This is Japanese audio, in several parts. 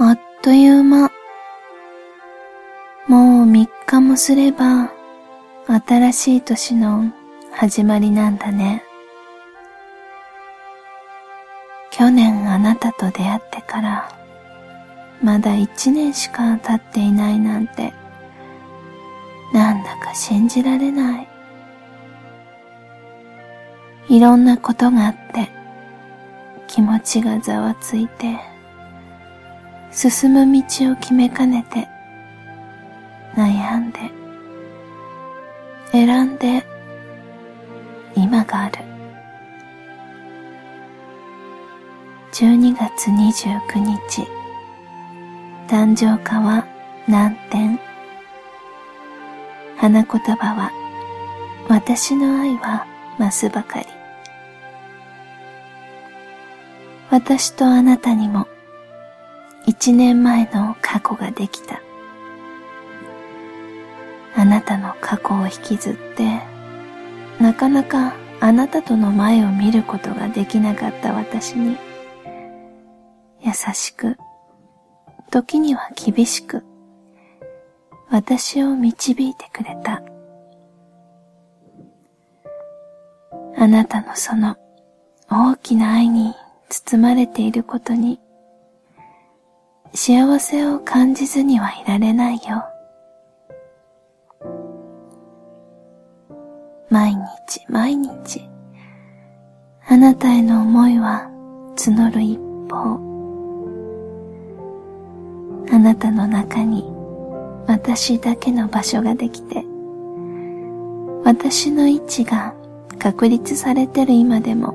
あっという間。もう3日もすれば新しい年の始まりなんだね。去年あなたと出会ってからまだ1年しか経っていないなんて、なんだか信じられない。いろんなことがあって気持ちがざわついて、進む道を決めかねて悩んで選んで今がある。12月29日誕生花は南天、花言葉は私の愛は増すばかり。私とあなたにも1年前の過去ができた。あなたの過去を引きずってなかなかあなたとの前を見ることができなかった私に、優しく時には厳しく私を導いてくれた。あなたのその大きな愛に包まれていることに幸せを感じずにはいられないよ。毎日毎日あなたへの思いは募る一方、あなたの中に私だけの場所ができて、私の位置が確立されてる今でも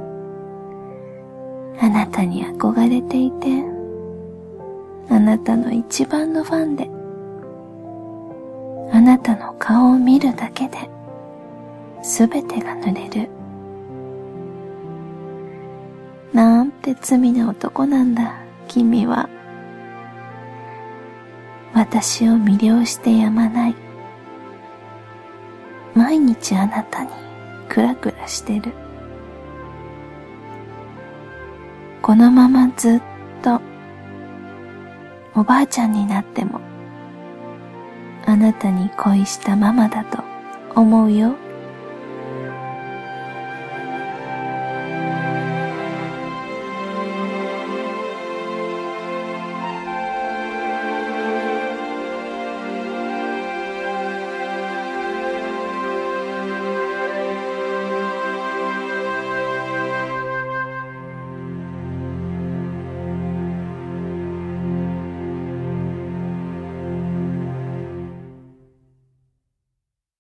あなたに憧れていて、あなたの一番のファンで、あなたの顔を見るだけですべてが濡れる。なんて罪な男なんだ君は。私を魅了してやまない。毎日あなたにクラクラしてる。このままずっとおばあちゃんになってもあなたに恋したままだと思うよ。